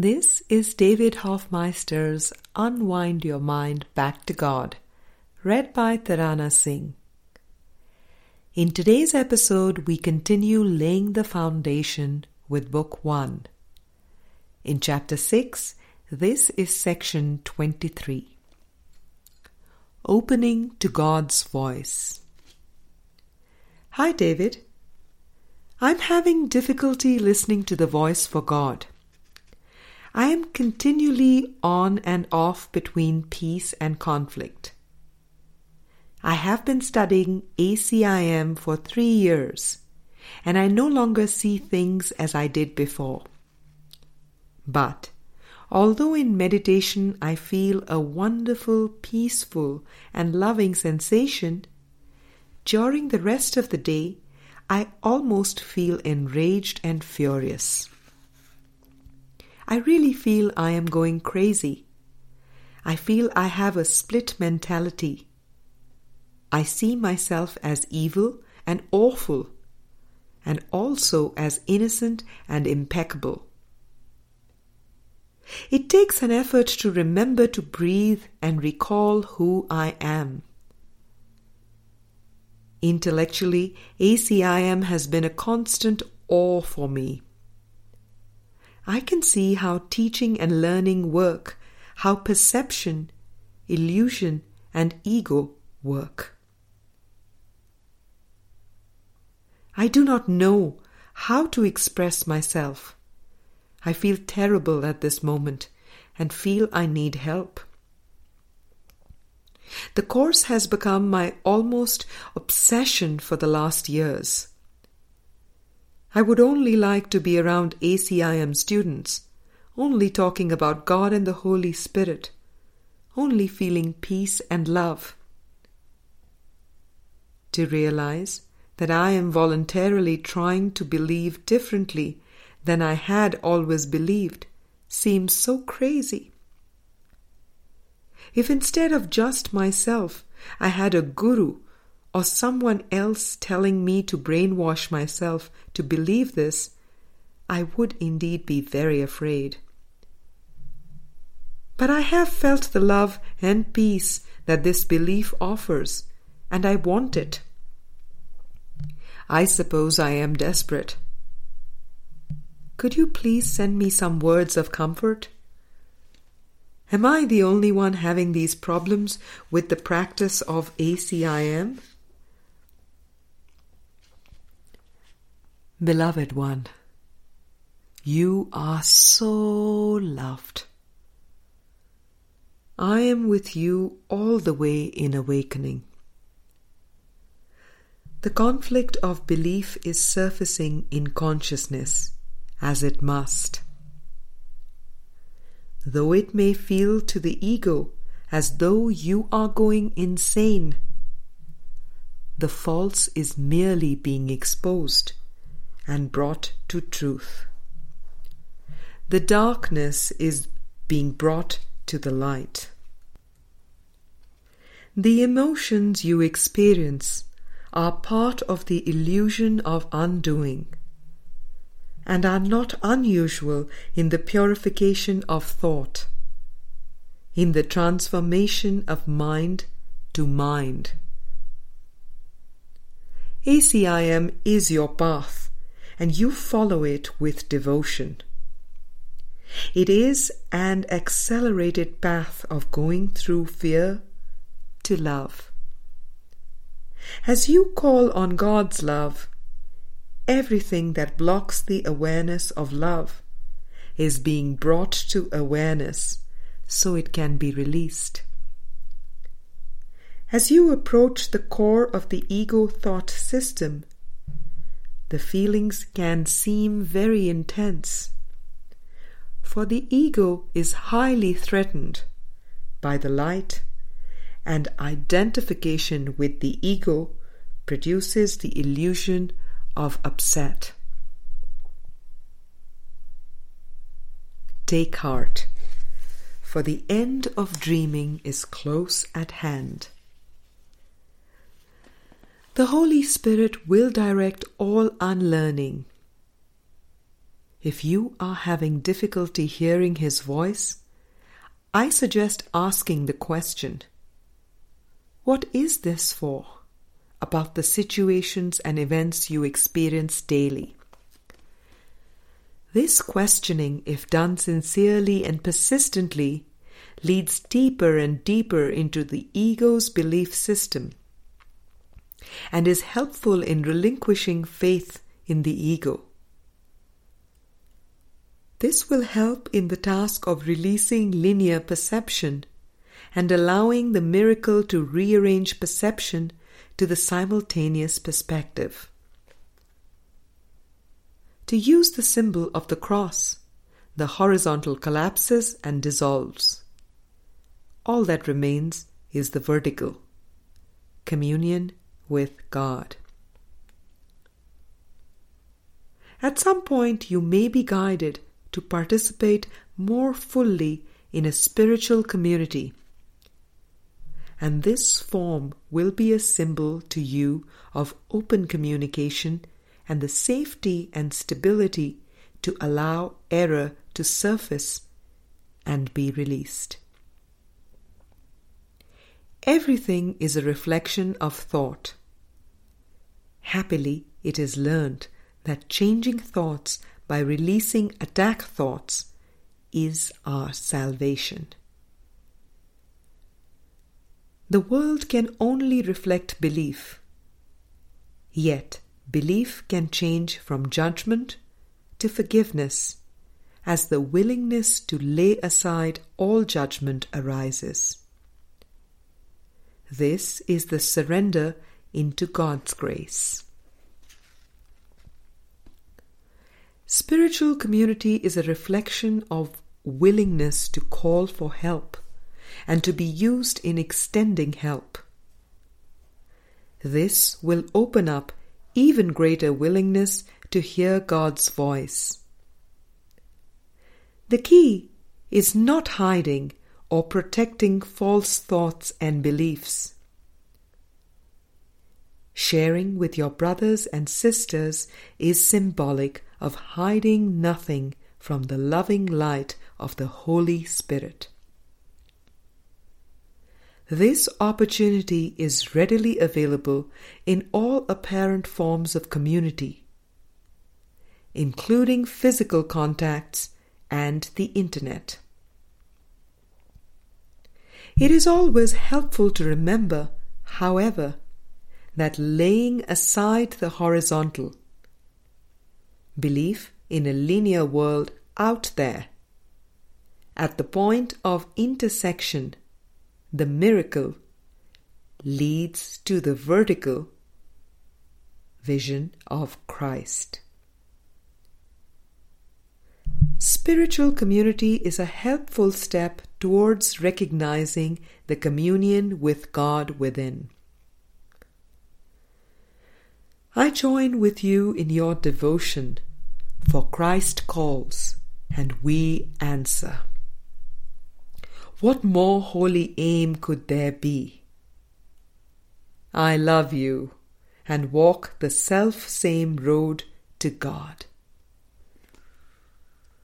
This is David Hofmeister's Unwind Your Mind Back to God, read by Tarana Singh. In today's episode, we continue laying the foundation with Book 1. In Chapter 6, this is Section 23. Opening to God's Voice. Hi, David. I'm having difficulty listening to the voice for God. I am continually on and off between peace and conflict. I have been studying ACIM for 3 years, and I no longer see things as I did before. But, although in meditation I feel a wonderful, peaceful, and loving sensation, during the rest of the day, I almost feel enraged and furious. I really feel I am going crazy. I feel I have a split mentality. I see myself as evil and awful, and also as innocent and impeccable. It takes an effort to remember to breathe and recall who I am. Intellectually, ACIM has been a constant awe for me. I can see how teaching and learning work, how perception, illusion, and ego work. I do not know how to express myself. I feel terrible at this moment and feel I need help. The Course has become my almost obsession for the last years. I would only like to be around ACIM students, only talking about God and the Holy Spirit, only feeling peace and love. To realize that I am voluntarily trying to believe differently than I had always believed seems so crazy. If instead of just myself, I had a guru or someone else telling me to brainwash myself to believe this, I would indeed be very afraid. But I have felt the love and peace that this belief offers, and I want it. I suppose I am desperate. Could you please send me some words of comfort? Am I the only one having these problems with the practice of ACIM? Beloved one, you are so loved. I am with you all the way in awakening. The conflict of belief is surfacing in consciousness, as it must. Though it may feel to the ego as though you are going insane, the false is merely being exposed and brought to truth. The darkness is being brought to the light. The emotions you experience are part of the illusion of undoing, and are not unusual in the purification of thought, in the transformation of mind to mind. ACIM is your path, and you follow it with devotion. It is an accelerated path of going through fear to love. As you call on God's love, everything that blocks the awareness of love is being brought to awareness so it can be released. As you approach the core of the ego thought system, the feelings can seem very intense, for the ego is highly threatened by the light, and identification with the ego produces the illusion of upset. Take heart, for the end of dreaming is close at hand. The Holy Spirit will direct all unlearning. If you are having difficulty hearing his voice, I suggest asking the question, what is this for? About the situations and events you experience daily. This questioning, if done sincerely and persistently, leads deeper and deeper into the ego's belief system and is helpful in relinquishing faith in the ego. This will help in the task of releasing linear perception and allowing the miracle to rearrange perception to the simultaneous perspective. To use the symbol of the cross, the horizontal collapses and dissolves. All that remains is the vertical, communion with God. At some point you may be guided to participate more fully in a spiritual community, and this form will be a symbol to you of open communication and the safety and stability to allow error to surface and be released. Everything is a reflection of thought. Happily, it is learned that changing thoughts by releasing attack thoughts is our salvation. The world can only reflect belief. Yet, belief can change from judgment to forgiveness as the willingness to lay aside all judgment arises. This is the surrender into God's grace. Spiritual community is a reflection of willingness to call for help and to be used in extending help. This will open up even greater willingness to hear God's voice. The key is not hiding or protecting false thoughts and beliefs. Sharing with your brothers and sisters is symbolic of hiding nothing from the loving light of the Holy Spirit. This opportunity is readily available in all apparent forms of community, including physical contacts and the internet. It is always helpful to remember, however, that laying aside the horizontal belief in a linear world out there, at the point of intersection, the miracle leads to the vertical vision of Christ. Spiritual community is a helpful step towards recognizing the communion with God within. I join with you in your devotion, for Christ calls and we answer. What more holy aim could there be? I love you and walk the self-same road to God.